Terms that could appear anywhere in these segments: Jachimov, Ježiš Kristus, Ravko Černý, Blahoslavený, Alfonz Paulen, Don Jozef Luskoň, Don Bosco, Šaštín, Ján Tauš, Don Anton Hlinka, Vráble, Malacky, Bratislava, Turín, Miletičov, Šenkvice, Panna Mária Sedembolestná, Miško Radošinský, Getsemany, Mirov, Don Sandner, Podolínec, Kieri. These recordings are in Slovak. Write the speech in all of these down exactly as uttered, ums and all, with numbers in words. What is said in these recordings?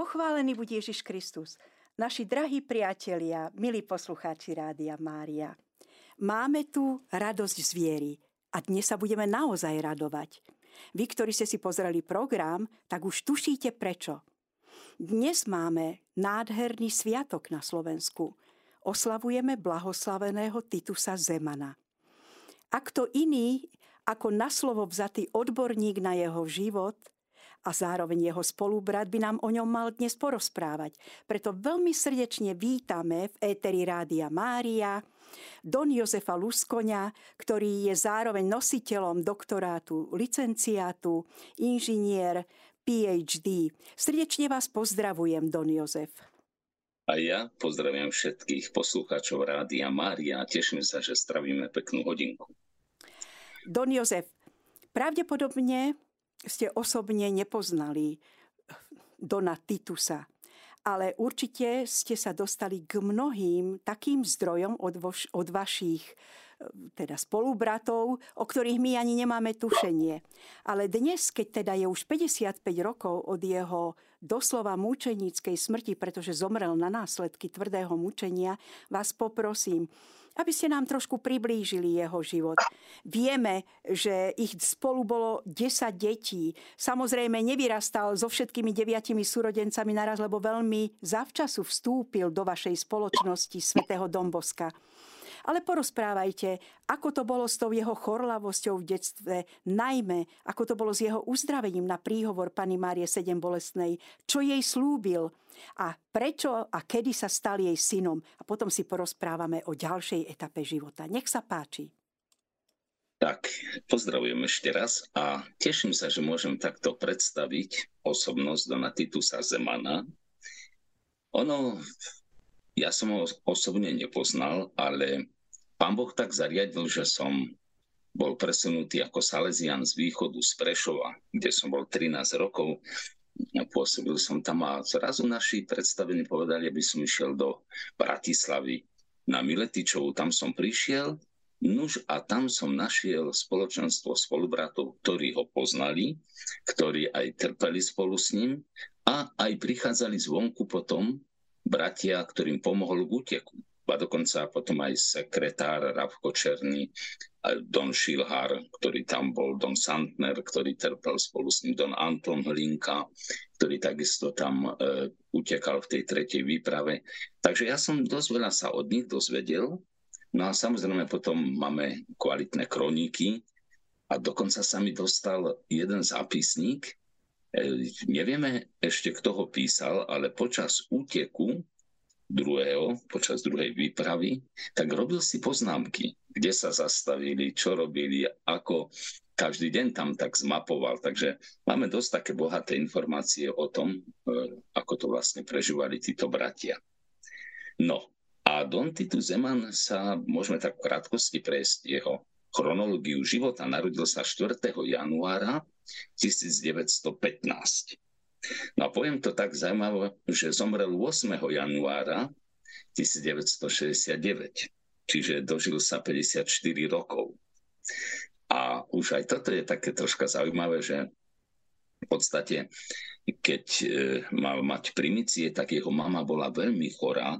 Pochválený buď Ježiš Kristus. Naši drahí priatelia, milí poslucháči Rádia Mária. Máme tu radosť z viery a dnes sa budeme naozaj radovať. Vy, ktorí ste si pozreli program, tak už tušíte prečo. Dnes máme nádherný sviatok na Slovensku. Oslavujeme blahoslaveného Titusa Zemana. Ak to iný, ako na slovo vzatý odborník na jeho život a zároveň jeho spolubrat by nám o ňom mal dnes porozprávať. Preto veľmi srdečne vítame v éteri Rádia Mária Don Jozefa Luskoňa, ktorý je zároveň nositeľom doktorátu, licenciátu, inžinier, pé há dé. Srdečne vás pozdravujem, Don Jozef. A ja pozdravujem všetkých poslucháčov Rádia Mária a teším sa, že stravíme peknú hodinku. Don Jozef, pravdepodobne ste osobne nepoznali Dona Titusa, ale určite ste sa dostali k mnohým takým zdrojom od, voš, od vašich teda spolubratov, o ktorých my ani nemáme tušenie. Ale dnes, keď teda je už päťdesiatpäť rokov od jeho doslova mučeníckej smrti, pretože zomrel na následky tvrdého mučenia, vás poprosím, aby ste nám trošku priblížili jeho život. Vieme, že ich spolu bolo desať detí. Samozrejme, nevyrastal so všetkými deviatimi súrodencami naraz, lebo veľmi zavčasu vstúpil do vašej spoločnosti svätého Don Bosca. Ale porozprávajte, ako to bolo s tou jeho chorlavosťou v detstve, najmä ako to bolo s jeho uzdravením na príhovor Panny Márie Sedembolestnej, čo jej slúbil a prečo a kedy sa stal jej synom. A potom si porozprávame o ďalšej etape života. Nech sa páči. Tak, pozdravujem ešte raz a teším sa, že môžem takto predstaviť osobnosť Dona Titusa Zemana. Ono... Ja som ho osobne nepoznal, ale pán Boh tak zariadil, že som bol presunutý ako salezián z východu, z Prešova, kde som bol trinásť rokov. Pôsobil som tam a zrazu naši predstavení povedali, aby som išiel do Bratislavy na Miletičovu. Tam som prišiel, nuž a tam som našiel spoločenstvo spolubratov, ktorí ho poznali, ktorí aj trpeli spolu s ním a aj prichádzali zvonku potom, bratia, ktorým pomohol k úteku. A dokonca potom aj sekretár Ravko Černý, Don Šilhar, ktorý tam bol, Don Sandner, ktorý trpel spolu s ním, Don Anton Hlinka, ktorý takisto tam e, utekal v tej tretej výprave. Takže ja som dosť veľa sa od nich dozvedel. No a samozrejme potom máme kvalitné kroniky a dokonca sa mi dostal jeden zápisník. Nevieme ešte, kto ho písal, ale počas úteku druhého, počas druhej výpravy, tak robil si poznámky, kde sa zastavili, čo robili, ako každý deň tam tak zmapoval. Takže máme dosť také bohaté informácie o tom, ako to vlastne prežívali títo bratia. No a Don Titus Zeman sa, môžeme tak v krátkosti prejsť jeho chronológiu života, narodil sa štvrtého januára tisícdeväťstopätnásť. No a poviem to tak zaujímavé, že zomrel ôsmeho januára tisícdeväťstošesťdesiatdeväť, čiže dožil sa päťdesiatštyri rokov. A už aj toto je také troška zaujímavé, že v podstate, keď mal mať primície, tak jeho mama bola veľmi chorá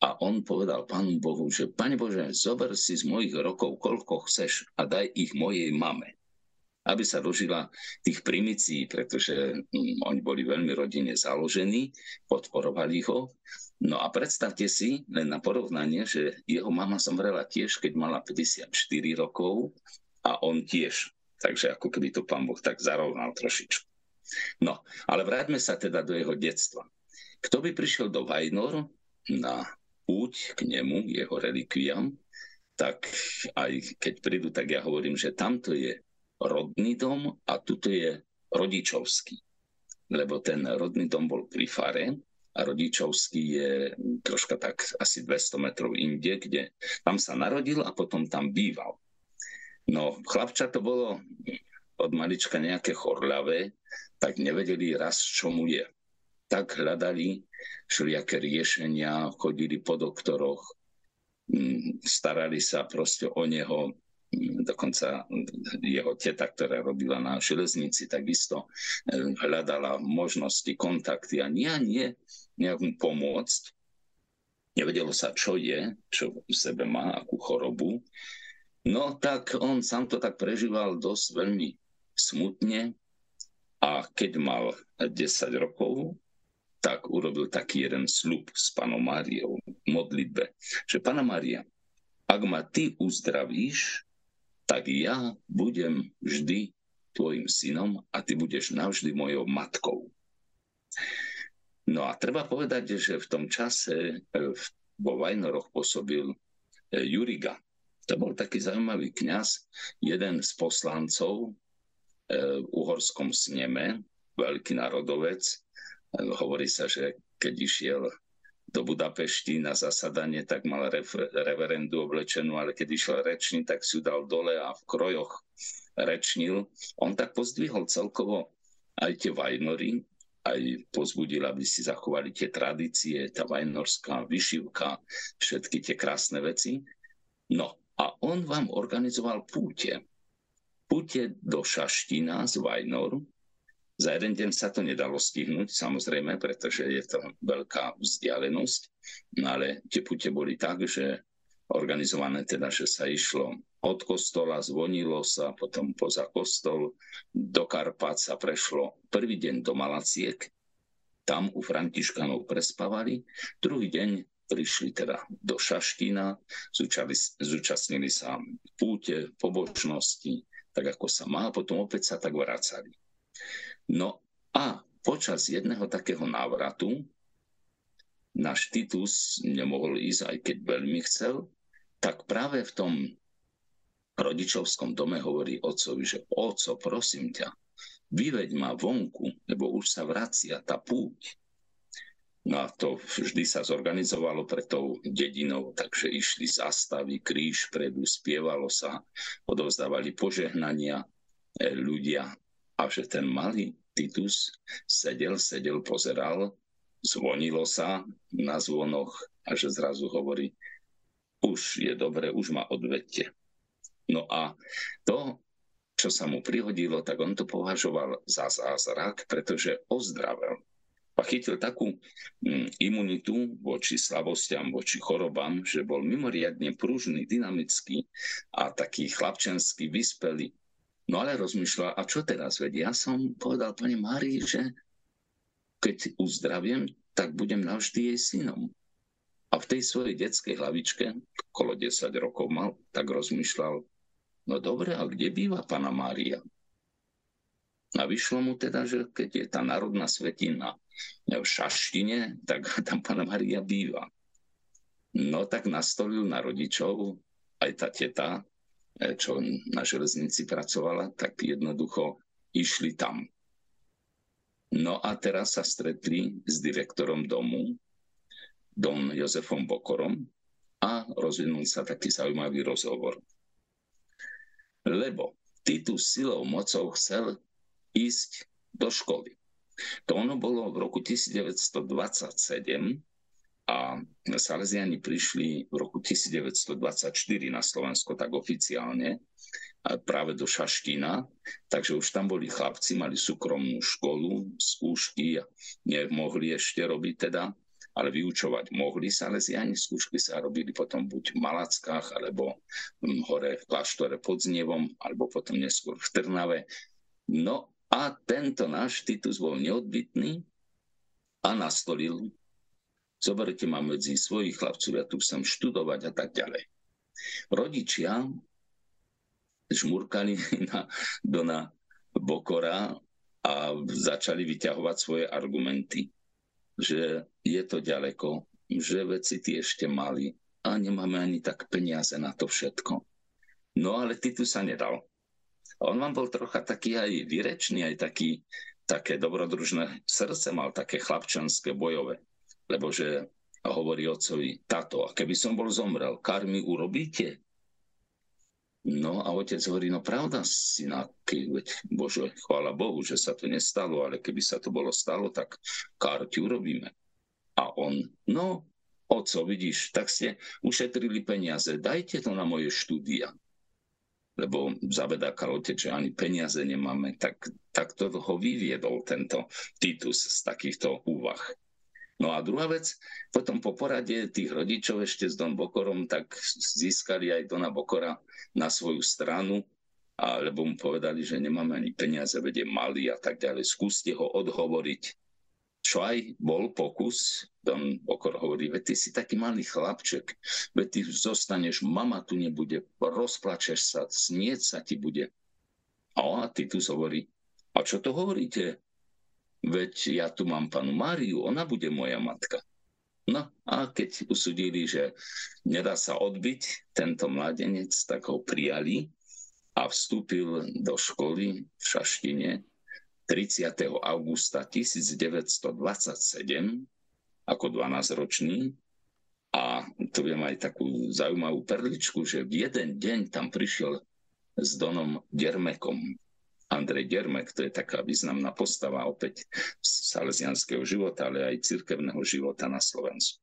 a on povedal Pánu Bohu, že Pane Bože, zober si z mojich rokov, koľko chceš a daj ich mojej mame, aby sa dožila tých primícií, pretože oni boli veľmi rodine založení, podporovali ho. No a predstavte si, len na porovnanie, že jeho mama zomrela tiež, keď mala päťdesiatštyri rokov a on tiež. Takže ako keby to Pán Boh tak zarovnal trošičku. No, ale vráťme sa teda do jeho detstva. Kto by prišiel do Vajnor na púť k nemu, jeho relikviám, tak aj keď prídu, tak ja hovorím, že tamto je rodný dom a tuto je rodičovský. Lebo ten rodný dom bol pri fare a rodičovský je troška tak asi dvesto metrov inde, kde tam sa narodil a potom tam býval. No, chlapča to bolo od malička nejaké chorľavé, tak nevedeli raz, čo mu je. Tak hľadali všelijaké riešenia, chodili po doktoroch, starali sa proste o neho, Dokonca jeho teta, ktorá robila na železnici, takisto hľadala možnosti, kontakty a nie, nie, nejak pomôcť. Nevedelo sa, čo je, čo v sebe má, akú chorobu. No tak on sám to tak prežíval dosť veľmi smutne a keď mal desať rokov, tak urobil taký jeden sľub s Pannou Máriou v modlitbe, že Panna Mária, ak ma ty uzdravíš, tak ja budem vždy tvojim synom a ty budeš navždy mojou matkou. No a treba povedať, že v tom čase vo Vajnoroch pôsobil Juriga. To bol taký zaujímavý kňaz, jeden z poslancov v uhorskom sneme, veľký národovec. Hovorí sa, že keď išiel do Budapešti na zasadanie, tak mal reverendu oblečenú, ale keď išiel rečniť, tak si ju dal dole a v krojoch rečnil. On tak pozdvihol celkovo aj tie Vajnory, aj pozbudil, aby si zachovali tie tradície, tá vajnorská vyšivka, všetky tie krásne veci. No a on vám organizoval púte. Púte do Šaštína z Vajnor. Za jeden deň sa to nedalo stihnúť, samozrejme, pretože je to veľká vzdialenosť, no ale tie púte boli tak, že organizované teda, že sa išlo od kostola, zvonilo sa, potom poza kostol, do Karpát sa prešlo prvý deň do Malaciek, tam u Františkanov prespávali, druhý deň prišli teda do Šaštína, zúčastnili sa púte, pobožnosti, tak ako sa má, potom opäť sa tak vracali. No a počas jedného takého návratu náš Titus nemohol ísť, aj keď veľmi chcel, tak práve v tom rodičovskom dome hovorí otcovi, že oco, prosím ťa, vyveď ma vonku, lebo už sa vracia tá púť. No a to vždy sa zorganizovalo pre tou dedinou, takže išli zastavy, kríž predu, spievalo sa, odovzdávali požehnania ľudia. A že ten malý Titus sedel, sedel, pozeral, zvonilo sa na zvonoch a že zrazu hovorí, už je dobre, už ma odvedte. No a to, čo sa mu prihodilo, tak on to považoval za zázrak, pretože ozdravel. A chytil takú imunitu voči slabostiam, voči chorobám, že bol mimoriadne pružný, dynamický a taký chlapčenský, vyspelý. No ale rozmýšľa, a čo teraz? Veď ja som povedal pani Márii, že keď uzdraviem, tak budem navždy jej synom. A v tej svojej detskej hlavičke, okolo desať rokov mal, tak rozmýšľal, no dobre, a kde býva Panna Mária? A vyšlo mu teda, že keď je tá národná svetina v Šaštine, tak tam Panna Mária býva. No tak nastolil na rodičov aj tá teta, čo na železnici pracovala, tak jednoducho išli tam. No a teraz sa stretli s direktorom domu, Don Jozefom Bokorom, a rozvinul sa taký zaujímavý rozhovor. Lebo Titus silou mocou chcel ísť do školy. To ono bolo v roku devätnásť dvadsaťsedem a Salesiani prišli v roku devätnásť dvadsaťštyri na Slovensko tak oficiálne, práve do Šaštína, takže už tam boli chlapci, mali súkromnú školu, skúšky, nemohli ešte robiť teda, ale vyučovať mohli Salesiani, skúšky sa robili potom buď v Malackách, alebo hore v Kláštore pod Znievom, alebo potom neskôr v Trnave. No a tento náš Titus bol neodbitný a nastolil, zoberte ma medzi svojich chlapcov, ja tu chcem študovať a tak ďalej. Rodičia žmurkali na Dona Bokora a začali vyťahovať svoje argumenty, že je to ďaleko, že veci tie ešte mali a nemáme ani tak peniaze na to všetko. No ale Titus sa nedal. On vám bol trocha taký aj výrečný, aj taký, také dobrodružné srdce mal, také chlapčanské, bojové. Lebo že hovorí otcovi, táto, a keby som bol zomrel, kár mi urobíte? No a otec hovorí, no pravda, syna, keď, bože, chvála Bohu, že sa to nestalo, ale keby sa to bolo stalo, tak kár ti urobíme. A on, no, oco, vidíš, tak ste ušetrili peniaze, dajte to na moje štúdia. lebo zaveda Karote, že ani peniaze nemáme, tak, tak to ho vyviedol tento Titus z takýchto úvah. No a druhá vec, potom po porade tých rodičov ešte s Don Bokorom, tak získali aj Dona Bokora na svoju stranu, lebo mu povedali, že nemáme ani peniaze, veď je malý a tak ďalej, skúste ho odhovoriť. Čo aj bol pokus, Don Bokor hovorí, veď ty si taký malý chlapček, veď ty zostaneš, mama tu nebude, rozplačeš sa, snieť sa ti bude. A on a Titus hovorí, a čo to hovoríte? Veď ja tu mám panu Máriu, ona bude moja matka. No a keď usudili, že nedá sa odbiť tento mladenec, tak ho prijali a vstúpil do školy v Šaštine tridsiateho augusta tisícdeväťstodvadsaťsedem ako dvanásťročný. A tu viem aj takú zaujímavú perličku, že v jeden deň tam prišiel s Donom Dermekom. Andrej Dermek, to je taká významná postava opäť salesianského života, ale aj cirkevného života na Slovensku.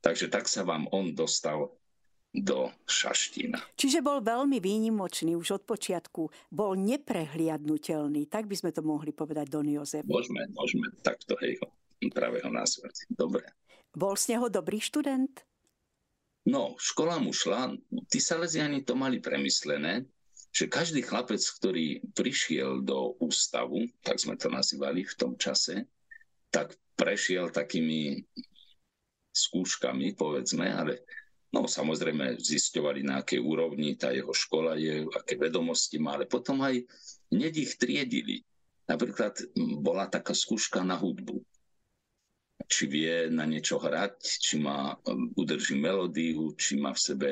Takže tak sa vám on dostal do Šaštína. Čiže bol veľmi výnimočný už od počiatku. Bol neprehliadnutelný. Tak by sme to mohli povedať, Don Jozef. Môžeme, môžeme takto, hej, práve ho nazvať. Dobre. Bol z neho dobrý študent? No, škola mu šla. Tí salesiani to mali premyslené, že každý chlapec, ktorý prišiel do ústavu, tak sme to nazývali v tom čase, tak prešiel takými skúškami, povedzme, ale no, samozrejme, zisťovali, na akej úrovni tá jeho škola je, aké vedomosti má, ale potom aj hneď ich triedili. Napríklad bola taká skúška na hudbu. Či vie na niečo hrať, či má, udrží melódiu, či má v sebe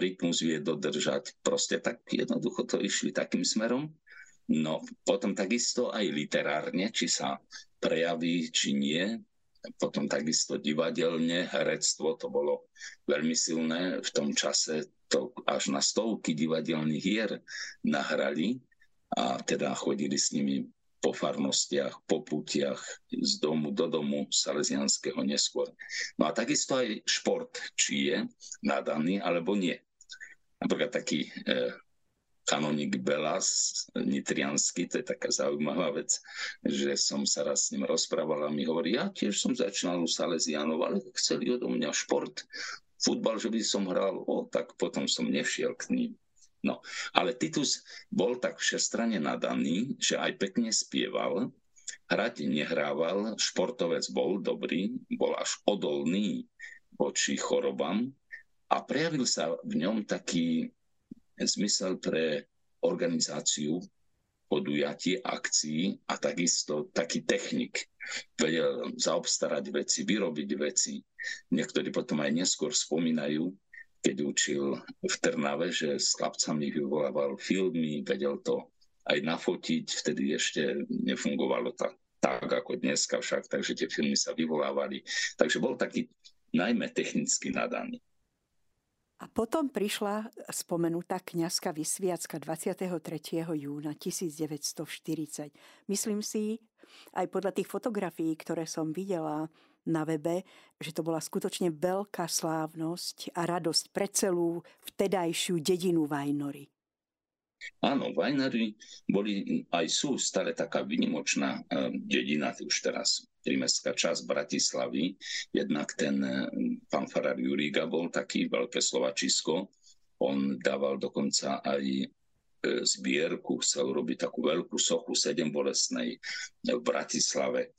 rytmus, vie dodržať. Proste tak jednoducho to išli takým smerom. No, potom takisto aj literárne, či sa prejaví, či nie. Potom takisto divadelne, herectvo, to bolo veľmi silné v tom čase, to až na stovky divadelných hier nahrali a teda chodili s nimi po farnostiach, po putiach, z domu do domu salesianského neskôr. No a takisto aj šport, či je nadaný alebo nie. Napríklad taký eh, kanonik Belas, nitriansky, to je taká zaujímavá vec, že som sa raz s ním rozprával a mi hovorí, ja tiež som začínal u salesianov, ale chceli odo mňa šport, futbal, že by som hral, o, tak potom som nevšiel k ním. No, ale Titus bol tak všestranne nadaný, že aj pekne spieval, hrať nehrával, športovec bol dobrý, bol až odolný voči chorobám a prejavil sa v ňom taký zmysel pre organizáciu podujatie, akcií a takisto taký technik. Vedel zaobstarať veci, vyrobiť veci. Niektorí potom aj neskôr spomínajú, keď učil v Trnave, že s chlapcami vyvolával filmy, vedel to aj nafotiť, vtedy ešte nefungovalo tak, tak ako dneska však, takže tie filmy sa vyvolávali. Takže bol taký najmä technicky nadaný. A potom prišla spomenutá kňazská vysviacka dvadsiateho tretieho júna tisícdeväťstoštyridsať. Myslím si, aj podľa tých fotografií, ktoré som videla na webe, že to bola skutočne veľká slávnosť a radosť pre celú vtedajšiu dedinu Vajnory. Áno, Vajnory boli aj sú stále taká výnimočná dedina už teraz. Prímestská časť Bratislavy, jednak ten pán farár Juriga bol taký veľké slovačisko, on dával dokonca aj zbierku, chcel robiť takú veľkú sochu Sedembolestnej v Bratislave.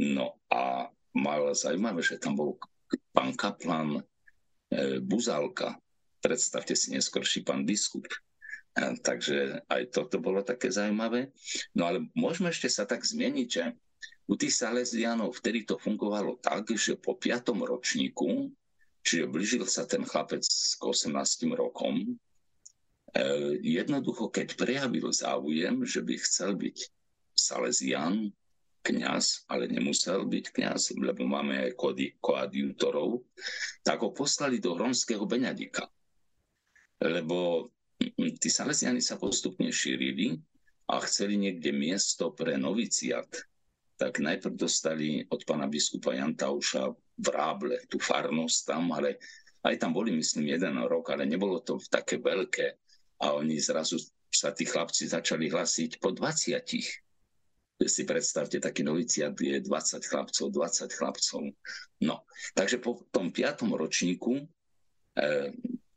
No a mal zaujímavé, že tam bol pán kaplan Buzálka, predstavte si neskorší pán biskup. Takže aj toto bolo také zaujímavé. No ale môžeme ešte sa tak zmieniť, že u tých salesianov vtedy to fungovalo tak, že po piatom ročníku, čiže blížil sa ten chlapec s osemnástym rokom, jednoducho, keď prejavil záujem, že by chcel byť salesian, kňaz, ale nemusel byť kňaz, lebo máme aj koadjutorov, tak ho poslali do Hronského Beňadika. Lebo tí salesiani sa postupne šírili a chceli niekde miesto pre noviciat, tak najprv dostali od pána biskupa Jána Tauša Vráble, tú farnosť tam, ale aj tam boli, myslím, jeden rok, ale nebolo to také veľké. A A oni zrazu sa tí chlapci začali hlásiť po dvadsiatich. Si predstavte, taký noviciát je dvadsať chlapcov, dvadsať chlapcov. No, takže po tom piatom ročníku e,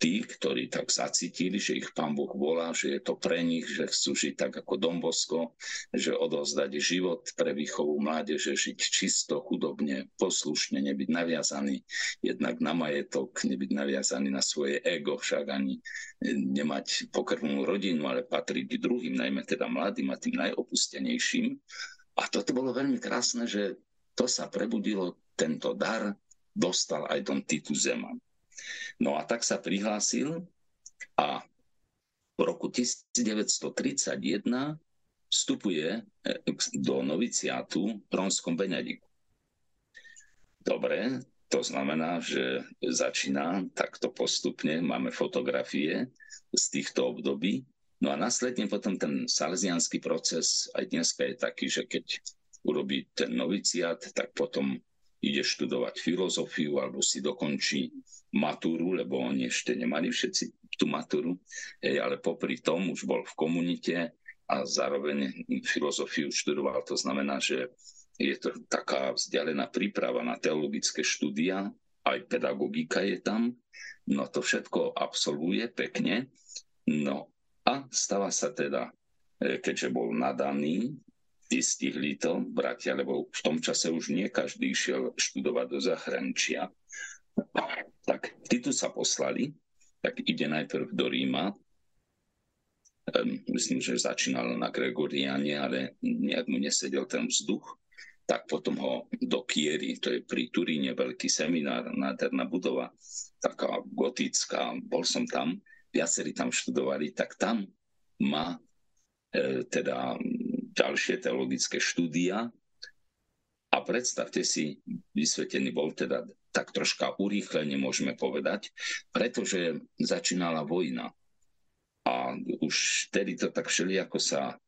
tí, ktorí tak zacítili, že ich Pán Boh volá, že je to pre nich, že chcú žiť tak ako Don Bosco, že odovzdať život pre výchovu mládeže, žiť čisto, chudobne, poslušne, nebyť naviazaný jednak na majetok, nebyť naviazaný na svoje ego, však ani nemať pokrvnú rodinu, ale patriť druhým, najmä teda mladým a tým najopustenejším. A toto bolo veľmi krásne, že to sa prebudilo, tento dar dostal aj Don Titus Zeman. No a tak sa prihlásil a v roku devätnásť tridsaťjeden vstupuje do noviciátu v Hronskom Beňadiku. Dobre, to znamená, že začína takto postupne, máme fotografie z týchto období. No a následne potom ten salesiánsky proces, aj dneska je taký, že keď urobí ten noviciát, tak potom ide študovať filozofiu alebo si dokončí matúru, lebo oni ešte nemali všetci tú matúru, ale popri tom už bol v komunite a zároveň filozofiu študoval. To znamená, že je to taká vzdialená príprava na teologické štúdia, aj pedagogika je tam. No to všetko absolvuje pekne. No a stáva sa teda, keďže bol nadaný, vystihli to bratia, lebo v tom čase už nie každý išiel študovať do zahraničia. Tak títo sa poslali, tak ide najprv do Ríma. Myslím, že začínal na Gregoriáne, ale nejak mu nesedel ten vzduch. Tak potom ho do Kieri, to je pri Turíne veľký seminár, nádherná budova, taká gotická, bol som tam, viacerí tam študovali, tak tam má e, teda... ďalšie teologické štúdia a predstavte si, vysvetený bol teda tak troška urýchlene, môžeme povedať, pretože začínala vojna a už vtedy to tak všelijako sa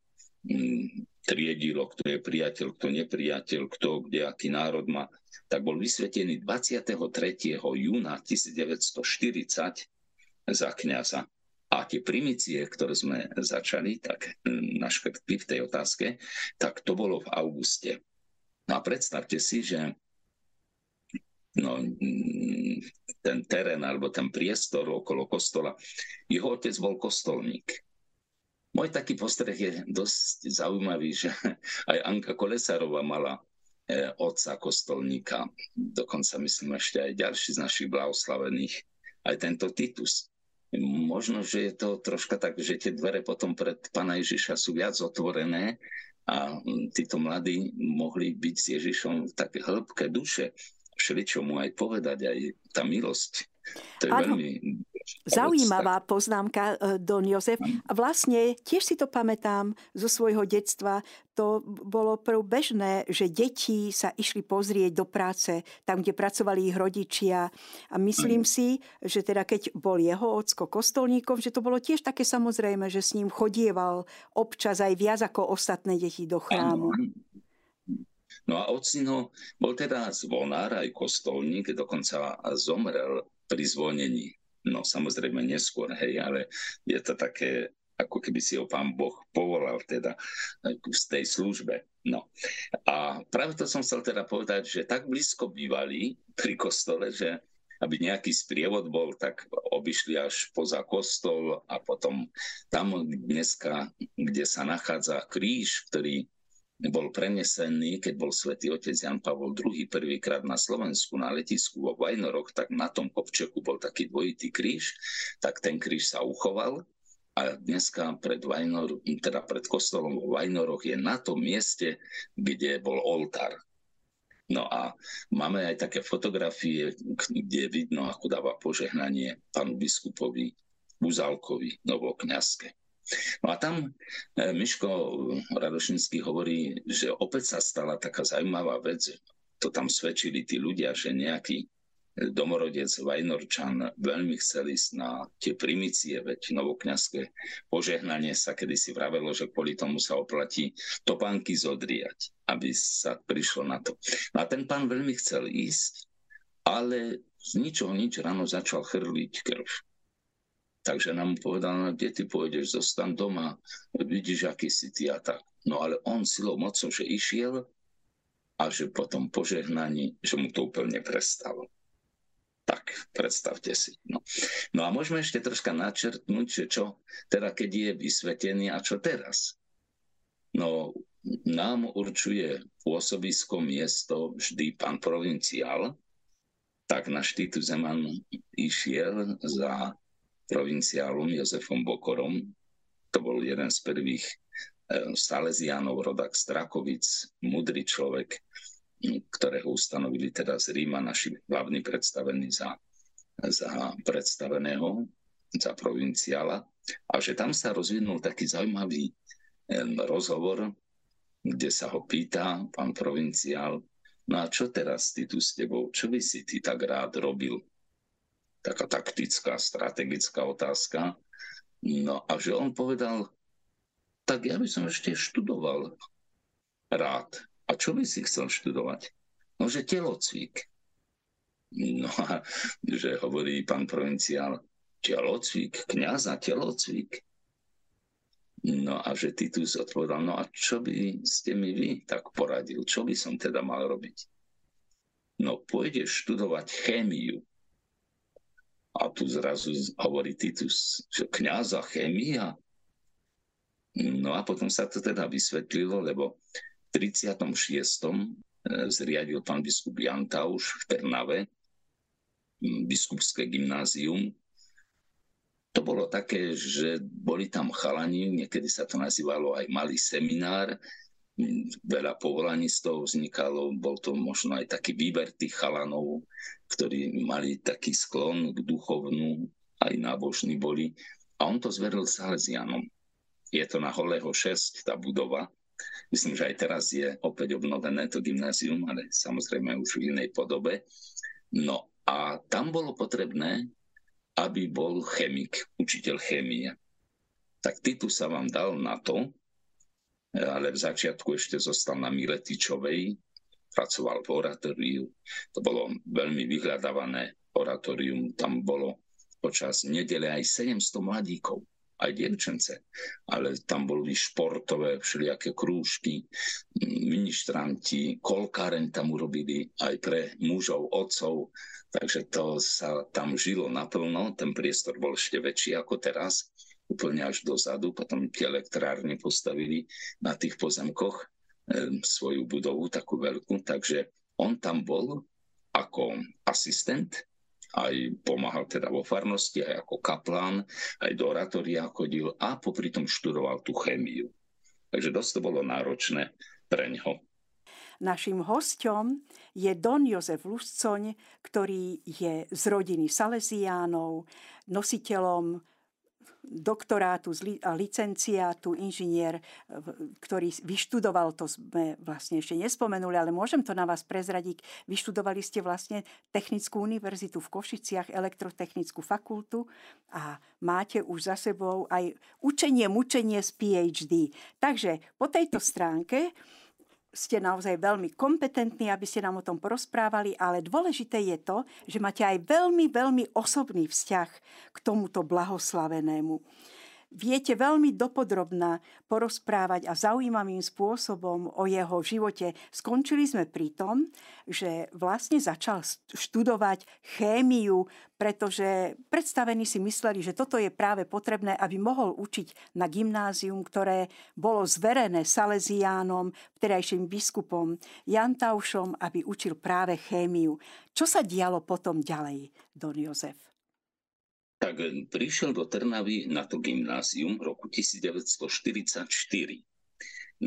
mm, triedilo, kto je priateľ, kto nepriateľ, kto kde, aký národ má, tak bol vysvetený dvadsiateho tretieho júna tisícdeväťstoštyridsať za kňaza. A tie primície, ktoré sme začali, tak naškrtli v tej otázke, tak to bolo v auguste. No a predstavte si, že no, ten terén alebo ten priestor okolo kostola, jeho otec bol kostolník. Môj taký postreh je dosť zaujímavý, že aj Anka Kolesárová mala eh, otca kostolníka, dokonca myslím ešte aj ďalší z našich blahoslavených, aj tento Titus. Možno, že je to troška tak, že tie dvere potom pred Pána Ježiša sú viac otvorené a títo mladí mohli byť s Ježišom v také hĺbke duše, všeličo mu aj povedať, aj tá milosť. To je ano, veľmi... Zaujímavá poznámka, Don Jozef. A vlastne tiež si to pamätám zo svojho detstva. To bolo prv bežné, že deti sa išli pozrieť do práce, tam, kde pracovali ich rodičia. A myslím ano. si, že teda keď bol jeho ocko kostolníkom, že to bolo tiež také samozrejme, že s ním chodieval občas aj viac ako ostatné deti do chrámu. Ano. No a otcino bol teda zvonár aj kostolník, dokonca zomrel pri zvonení. No samozrejme neskôr, hej, ale je to také, ako keby si ho Pán Boh povolal teda z tej službe. No a práve to som chcel teda povedať, že tak blízko bývali pri kostole, že aby nejaký sprievod bol, tak obišli až poza kostol a potom tam dneska, kde sa nachádza kríž, ktorý bol prenesený, keď bol svätý otec Ján Pavol druhý prvýkrát na Slovensku, na letisku vo Vajnoroch, tak na tom kopčeku bol taký dvojitý kríž, tak ten kríž sa uchoval a dneska pred, Vajnor, teda pred kostolom vo Vajnoroch je na tom mieste, kde bol oltár. No a máme aj také fotografie, kde vidno, ako dáva požehnanie pánu biskupovi Buzalkovi, novokňazke. No a tam Miško Radošinský hovorí, že opäť sa stala taká zaujímavá vec, to tam svedčili tí ľudia, že nejaký domorodec Vajnorčan veľmi chcel ísť na tie primície, veď novokňazské požehnanie sa kedysi vravelo, že kvôli tomu sa oplatí topánky zodriať, aby sa prišlo na to. No a ten pán veľmi chcel ísť, ale z ničoho nič ráno začal chrliť krv. Takže nám povedal, no, kde ty pôjdeš, zostan doma, vidíš, aký si ty a tak. No ale on silou mocou, že išiel a že potom požehnaní, že mu to úplne prestalo. Tak, predstavte si. No, no a môžeme ešte troška načrtnúť, že čo teda, keď je vysvetený a čo teraz. No, nám určuje pôsobisko, miesto vždy pán provinciál, tak náš Titus Zeman išiel za provinciálom Jozefom Bokorom, to bol jeden z prvých Salesiánov, rodak z Trakovic, mudrý človek, ktorého ustanovili teda z Ríma naši hlavní predstavení za, za predstaveného, za provinciála. A že tam sa rozvinul taký zaujímavý rozhovor, kde sa ho pýta pán provinciál, no a čo teraz ty tu s tebou, čo by si ty tak rád robil? Taká taktická, strategická otázka. No a že on povedal, tak ja by som ešte študoval rád. A čo by si chcel študovať? No, že telocvik. No a že hovorí pán provinciál, telocvik, kňaza, telocvik. No a že Titus odpovedal, no a čo by ste mi vy tak poradil? Čo by som teda mal robiť? No, pôjdeš študovať chémiu. A tu zrazu hovorí Titus, že kňaza, chémia. No a potom sa to teda vysvetlilo, lebo v tridsiatom šiestom zriadil pán biskup Ján Tauš v Trnave biskupské gymnázium. To bolo také, že boli tam chalani, niekedy sa to nazývalo aj malý seminár, veľa povolanistov vznikalo, bol to možno aj taký výber tých chalanov, ktorí mali taký sklon k duchovnú, aj nábožní boli. A on to zveril Salesianom. Je to na Holého šesť, tá budova. Myslím, že aj teraz je opäť obnovené to gymnázium, ale samozrejme už v inej podobe. No a tam bolo potrebné, aby bol chemik, učiteľ chémie. Tak Titus sa vám dal na to, ale v začiatku ešte zostal na Miletičovej, pracoval v oratóriu. To bolo veľmi vyhľadávané oratórium, tam bolo počas nedele aj sedemsto mladíkov, aj dievčence, ale tam boli športové, všelijaké krúžky, ministranti, kolkáreň tam urobili aj pre mužov, otcov, takže to sa tam žilo naplno, ten priestor bol ešte väčší ako teraz, úplne až dozadu, potom tie elektrárne postavili na tých pozemkoch e, svoju budovu, takú veľkú, takže on tam bol ako asistent, aj pomáhal teda vo farnosti, aj ako kaplán, aj do oratória chodil a popri tom študoval tú chémiu. Takže dosť to bolo náročné pre ňoho. Naším hosťom je Don Jozef Luskoň, ktorý je z rodiny Salesiánov, nositeľom doktorátu a licenciátu, inžinier, ktorý vyštudoval, to sme vlastne ešte nespomenuli, ale môžem to na vás prezradiť, vyštudovali ste vlastne Technickú univerzitu v Košiciach, Elektrotechnickú fakultu a máte už za sebou aj učenie, mučenie z PhD. Takže po tejto stránke ste naozaj veľmi kompetentní, aby ste nám o tom porozprávali, ale dôležité je to, že máte aj veľmi, veľmi osobný vzťah k tomuto blahoslavenému. Viete veľmi dopodrobná porozprávať a zaujímavým spôsobom o jeho živote. Skončili sme pri tom, že vlastne začal študovať chémiu, pretože predstavení si mysleli, že toto je práve potrebné, aby mohol učiť na gymnázium, ktoré bolo zverené Salesiánom, vtedajším biskupom Ján Taušom, aby učil práve chémiu. Čo sa dialo potom ďalej, Don Jozef? Tak prišiel do Trnavy na to gymnázium v roku devätnásťštyridsaťštyri.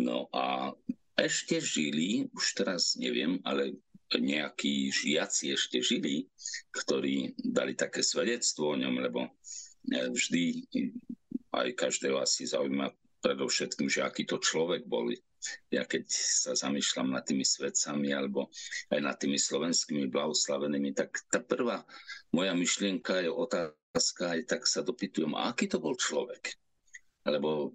No a ešte žili, už teraz neviem, ale nejakí žiaci ešte žili, ktorí dali také svedectvo o ňom, lebo vždy aj každého asi zaujíma predovšetkým, že aký to človek bol. Ja keď sa zamýšľam nad tými svedcami alebo aj nad tými slovenskými blahoslavenými, tak tá prvá moja myšlienka je otázka, aj tak sa dopytujem, a aký to bol človek? Lebo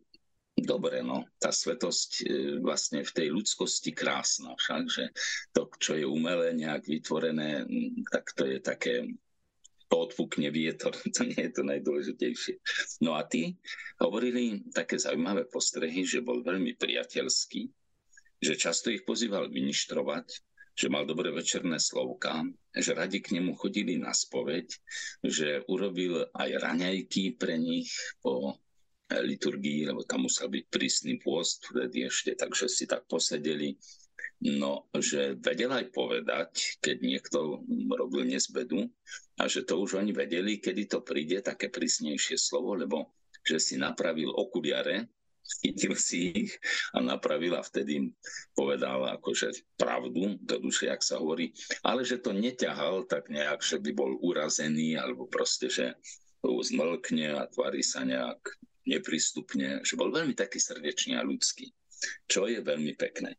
dobre, no, tá svetosť e, vlastne v tej ľudskosti krásna, však, že to, čo je umelé, nejak vytvorené, tak to je také to odfúkne vietor, to nie je to najdôležitejšie. No a tí hovorili také zaujímavé postrehy, že bol veľmi priateľský, že často ich pozýval ministrovať, že mal dobré večerné slovka, že radi k nemu chodili na spoveď, že urobil aj raňajky pre nich po liturgii, lebo tam musel byť prísny pôst vtedy ešte, takže si tak posedeli. No, že vedel aj povedať, keď niekto robil nezbedu, a že to už oni vedeli, kedy to príde, také prísnejšie slovo, lebo že si napravil okuliare, chytil si ich a napravil a vtedy povedal akože pravdu do duše, jak sa hovorí, ale že to neťahal tak nejak, že by bol urazený alebo proste, že zmlkne a tvári sa nejak neprístupne, že bol veľmi taký srdečný a ľudský, čo je veľmi pekné.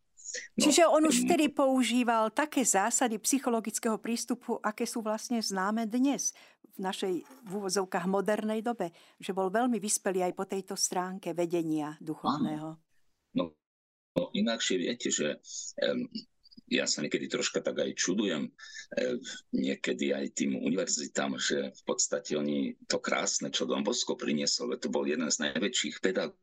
No, čiže on už vtedy používal také zásady psychologického prístupu, aké sú vlastne známe dnes v našej v úvozovkách modernej dobe, že bol veľmi vyspelý aj po tejto stránke vedenia duchovného. No, no inakšie viete, že um, ja sa niekedy troška tak aj čudujem, um, niekedy aj tým univerzitám, že v podstate oni to krásne, čo Don Bosco priniesol, to bol jeden z najväčších pedagógov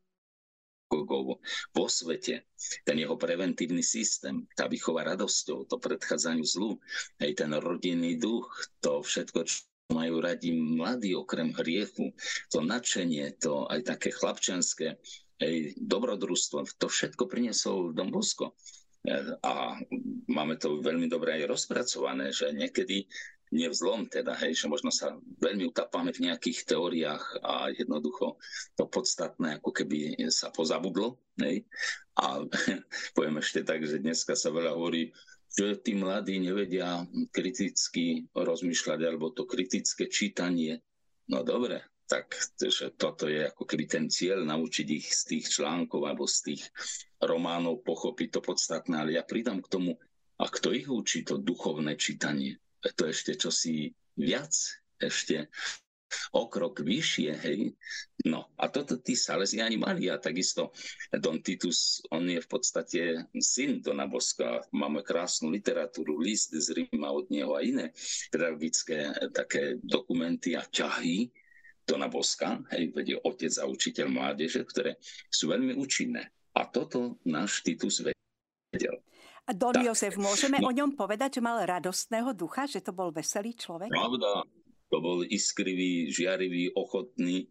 vo svete, ten jeho preventívny systém, tá výchova radosťou, to predchádzaniu zlu, hej, ten rodinný duch, to všetko, čo majú radi mladí okrem hriechu, to nadšenie, to aj také chlapčenské, hej, dobrodružstvo, to všetko priniesol Don Bosco. A máme to veľmi dobre aj rozpracované, že niekedy nevzlom teda, hej, že možno sa veľmi utapáme v nejakých teóriách a jednoducho to podstatné ako keby sa pozabudlo, hej. A poviem ešte tak, že dneska sa veľa hovorí, že tí mladí nevedia kriticky rozmýšľať alebo to kritické čítanie. No dobre, tak že toto je ako keby ten cieľ, naučiť ich z tých článkov alebo z tých románov pochopiť to podstatné, ale ja pridám k tomu, a kto ich učí to duchovné čítanie? To ešte čosi viac, ešte o krok vyššie, hej. No a toto tí saleziáni mali a takisto Don Titus, on je v podstate syn Dona Bosca. Máme krásnu literatúru, list z Ríma od neho a iné pedagogické také dokumenty a ťahy Dona Bosca, hej, vedie otec a učiteľ mládeže, ktoré sú veľmi účinné. A toto náš Titus vedel. A Don tak. Jozef, môžeme no. o ňom povedať, že mal radostného ducha, že to bol veselý človek? Pravda, to bol iskrivý, žiarivý, ochotný,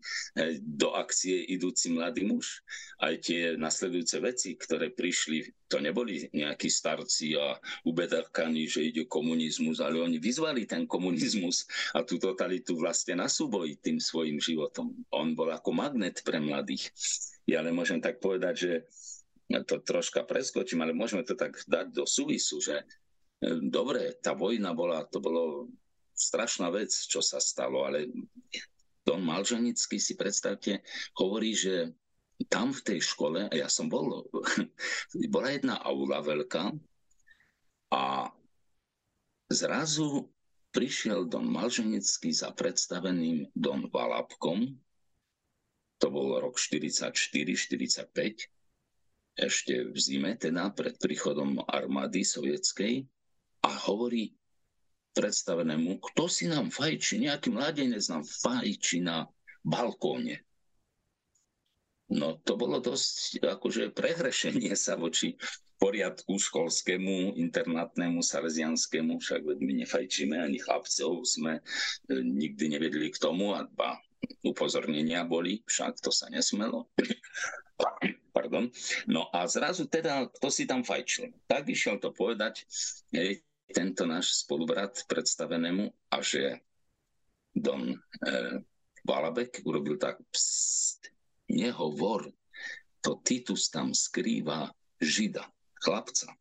do akcie idúci mladý muž. Aj tie nasledujúce veci, ktoré prišli, to neboli nejakí starci a ubedarkaní, že ide komunizmus, ale oni vyzvali ten komunizmus a tú totalitu vlastne na súboj tým svojim životom. On bol ako magnet pre mladých. Ja len môžem tak povedať, že to troška preskočím, ale môžeme to tak dať do súvisu, že dobre, tá vojna bola, to bolo strašná vec, čo sa stalo, ale Don Malženický, si predstavte, hovorí, že tam v tej škole, ja som bol, bola jedna aula veľká a zrazu prišiel Don Malženický za predstaveným Don Valapkom, to bol rok štyridsaťštyri štyridsaťpäť, ešte v zime, teda pred príchodom armády sovietskej a hovorí predstavenému, kto si nám fajčí, nejaký mladenec nám fajčí na balkóne. No to bolo dosť akože prehrešenie sa voči poriadku školskému, internátnemu, salesianskému, však my nefajčíme ani chlapcov, sme nikdy nevedeli k tomu a dva upozornenia boli, však to sa nesmelo. Pardon. No a zrazu teda, kto si tam fajčil? Tak išiel to povedať hej, tento náš spolubrat predstavenému a že Don Valabek eh, urobil tak, pst, nehovor, to Titus tam skrýva Žida, chlapca.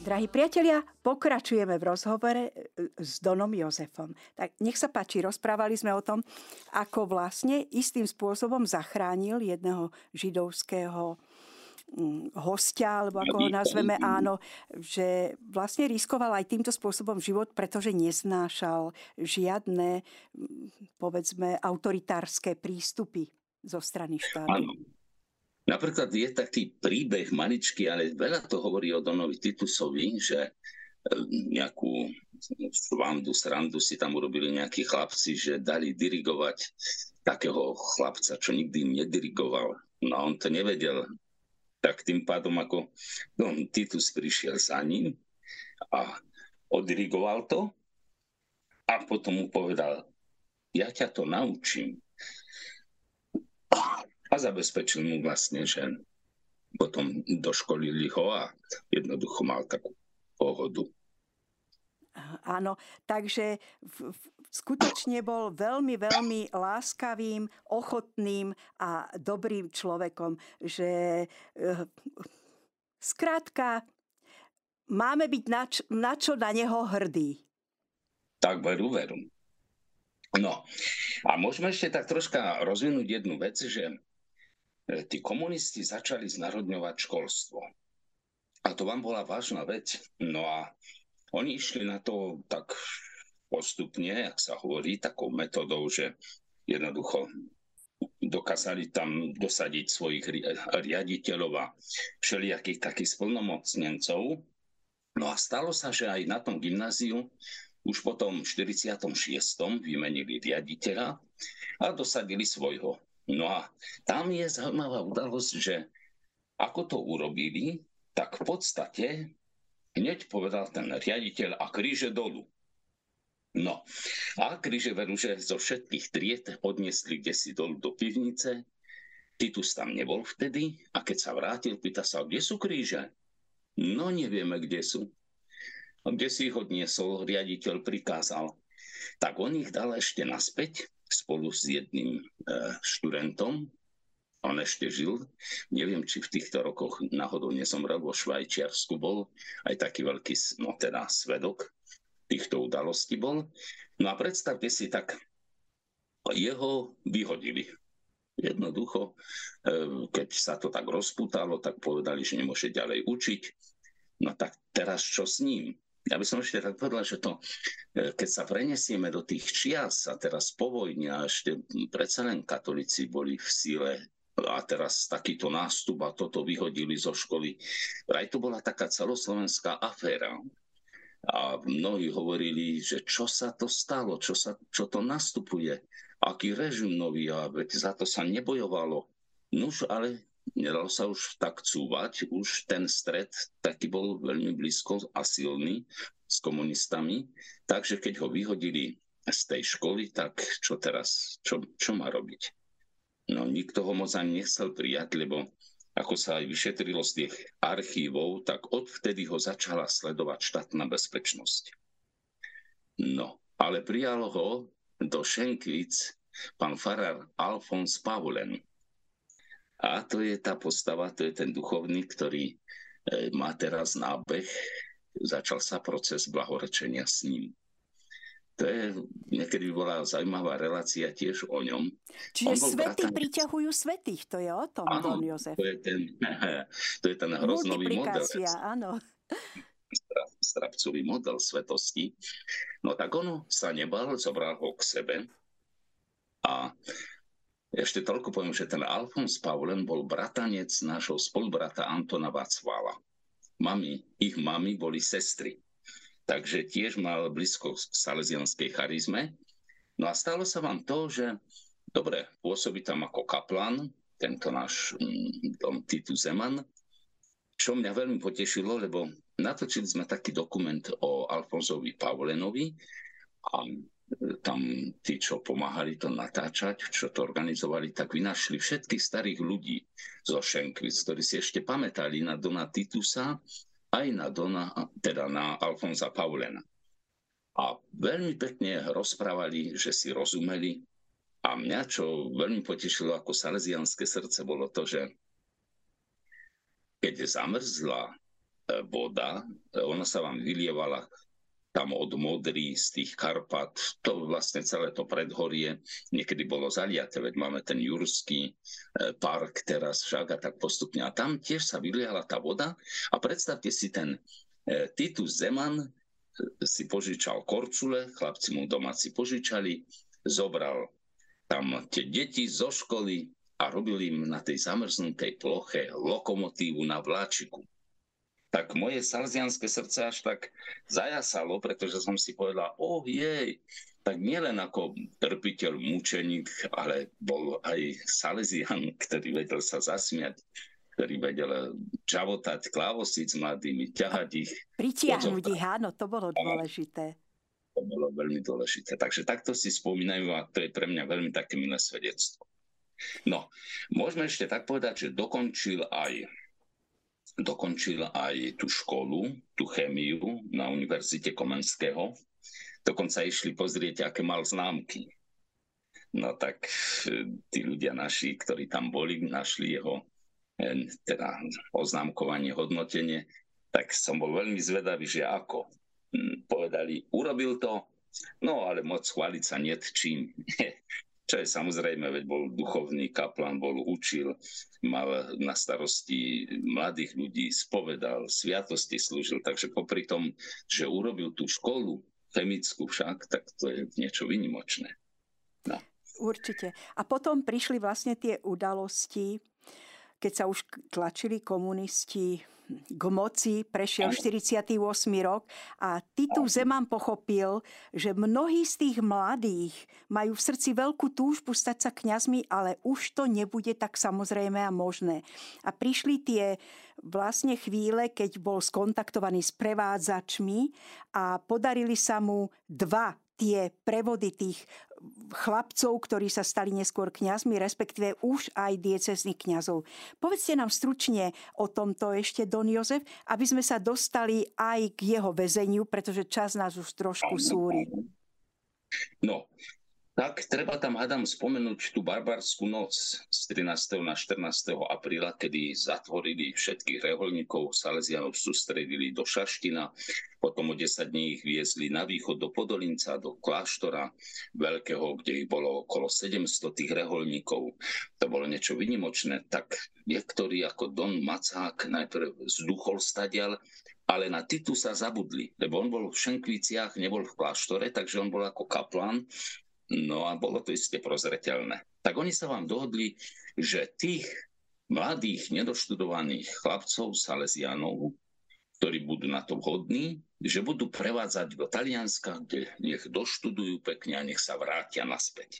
Drahí priatelia, pokračujeme v rozhovore s Donom Jozefom. Tak nech sa páči, rozprávali sme o tom, ako vlastne istým spôsobom zachránil jedného židovského hostia, alebo ako ho nazveme, áno, že vlastne riskoval aj týmto spôsobom život, pretože neznášal žiadne, povedzme, autoritárske prístupy zo strany štátu. Áno. Napríklad je taký príbeh maličký, ale veľa to hovorí o Donovi Titusovi, že nejakú švandu, srandu si tam urobili nejakí chlapci, že dali dirigovať takého chlapca, čo nikdy im nedirigoval. No on to nevedel. Tak tým pádom, ako Don Titus prišiel za ním a odirigoval to a potom mu povedal, ja ťa to naučím. A zabezpečil mu vlastne, že potom doškolili ho a jednoducho mal takú pohodu. Áno, takže v, v, skutočne bol veľmi, veľmi láskavým, ochotným a dobrým človekom, že eh, skrátka máme byť na, na čo na neho hrdí. Tak veru, veru. No a môžeme ešte tak troška rozvinúť jednu vec, že tí komunisti začali znárodňovať školstvo. A to vám bola vážna vec. No a oni išli na to tak postupne, ak sa hovorí, takou metodou, že jednoducho dokázali tam dosadiť svojich riaditeľov a všelijakých takých splnomocnencov. No a stalo sa, že aj na tom gymnáziu už potom v štyridsiatom šiestom vymenili riaditeľa a dosadili svojho. No a tam je zaujímavá udalosť, že ako to urobili, tak v podstate hneď povedal ten riaditeľ a kríže dolu. No a kríže veru, že zo všetkých tried odniesli kdesi dolu do pivnice. Titus tam nebol vtedy a keď sa vrátil, pýta sa, kde sú kríže? No nevieme, kde sú. A kde si ich odniesol, riaditeľ prikázal. Tak on ich dal ešte naspäť spolu s jedným študentom, on ešte žil, neviem, či v týchto rokoch náhodou nezomrel, vo Švajčiarsku bol, aj taký veľký, no teda svedok týchto udalostí bol. No a predstavte si, tak jeho vyhodili. Jednoducho, keď sa to tak rozputalo, tak povedali, že nemôže ďalej učiť. No tak teraz čo s ním? Ja by som ešte tak povedal, že to, keď sa prenesieme do tých čias a teraz po vojne a ešte predsa len katolíci boli v sile a teraz takýto nástup a toto vyhodili zo školy. Aj to bola taká celoslovenská aféra. A mnohí hovorili, že čo sa to stalo, čo, sa, čo to nastupuje, aký režim nový, a veď za to sa nebojovalo. Nuž, ale nedalo sa už tak cúvať, už ten stret taký bol veľmi blízko a silný s komunistami, takže keď ho vyhodili z tej školy, tak čo teraz, čo, čo má robiť? No nikto ho moc ani nechcel prijať, lebo ako sa aj vyšetrilo z tých archívov, tak odvtedy ho začala sledovať štátna bezpečnosť. No, ale prijalo ho do Šenklíc pán farár Alfonz Paulen. A to je tá postava, to je ten duchovný, ktorý má teraz nábeh. Začal sa proces blahorečenia s ním. To je, niekedy bola zaujímavá relácia tiež o ňom. Čiže svety bratan... priťahujú svetých, to je o tom, áno, Don Jozef. To je ten, to je ten hroznový model. Áno. Strapcový model svetosti. No tak ono sa nebal, zobral ho k sebe a ešte toľko poviem, že ten Alfonz Paulen bol bratanec nášho spolubrata Antona Václava. Mami, ich mami boli sestry. Takže tiež mal blízko k salesianskej charizme. No a stalo sa vám to, že dobre, pôsobí tam ako kaplan, tento náš Don Titus Zeman, čo mňa veľmi potešilo, lebo natočili sme taký dokument o Alfonzovi Paulenovi a tam tí, čo pomáhali to natáčať, čo to organizovali, tak vynašli všetkých starých ľudí zo Šenkvic, ktorí si ešte pamätali na Dona Titusa, aj na Dona, teda na Alfonza Paulena. A veľmi pekne rozprávali, že si rozumeli. A mňa, čo veľmi potešilo ako salesianské srdce, bolo to, že keď zamrzla voda, ona sa vám vylievala tam od Modry, z tých Karpát, to vlastne celé to predhorie, niekedy bolo zaliate, veď máme ten Jurský park teraz však a tak postupne. A tam tiež sa vyliala tá voda a predstavte si, ten Titus Zeman si požičal korčule, chlapci mu domáci požičali, zobral tam tie deti zo školy a robil im na tej zamrznutej ploche lokomotívu na vláčiku. tak moje salzianské srdce až tak zajasalo, pretože som si povedal, oh jej, tak nielen ako trpiteľ, mučeník, ale bol aj salesian, ktorý vedel sa zasmiať, ktorý vedel žavotať, klávosiť s mladými, ťahať ich. Pritiahnuť ich, áno, to bolo dôležité. To bolo veľmi dôležité. Takže takto si spomínajú a to je pre mňa veľmi také milé svedectvo. No, môžeme ešte tak povedať, že dokončil aj, dokončil aj tú školu, tú chemiu na Univerzite Komenského. Dokonca išli pozrieť, aké mal známky. No tak tí ľudia naši, ktorí tam boli, našli jeho teda oznámkovanie, hodnotenie, tak som bol veľmi zvedavý, že ako. Povedali, urobil to, no ale moc chváliť sa niet čím. Čo je samozrejme, veď bol duchovný kaplan, bol učil, mal na starosti mladých ľudí, spovedal, sviatosti slúžil. Takže popri tom, že urobil tú školu, chemickú však, tak to je niečo výnimočné. No. Určite. A potom prišli vlastne tie udalosti, keď sa už tlačili komunisti k moci, prešiel štyridsiaty ôsmy rok a Titus Zeman pochopil, že mnohí z tých mladých majú v srdci veľkú túžbu stať sa kňazmi, ale už to nebude tak samozrejme a možné. A prišli tie vlastne chvíle, keď bol skontaktovaný s prevádzačmi a podarili sa mu dva tie prevody tých chlapcov, ktorí sa stali neskôr kňazmi, respektíve už aj diecéznych kňazov. Povedzte nám stručne o tomto ešte, Don Jozef, aby sme sa dostali aj k jeho väzeniu, pretože čas nás už trošku súri. No, tak treba tam, hádam, spomenúť tú barbarskú noc z trinásteho na štrnásteho apríla, kedy zatvorili všetkých reholníkov, Salesianov sústredili do Šaštína, potom o desať dní ich viezli na východ do Podolinca, do kláštora veľkého, kde ich bolo okolo sedemsto tých reholníkov. To bolo niečo výnimočné, tak niektorí ako Don Macák najprv zduchol stadial, ale na Titusa zabudli, lebo on bol v Šenkviciach, nebol v kláštore, takže on bol ako kaplán. No a bolo to isté prozreteľné. Tak oni sa vám dohodli, že tých mladých, nedoštudovaných chlapcov, Salesianov, ktorí budú na to vhodní, že budú prevádzať do Talianska, kde nech doštudujú pekne a nech sa vrátia naspäť.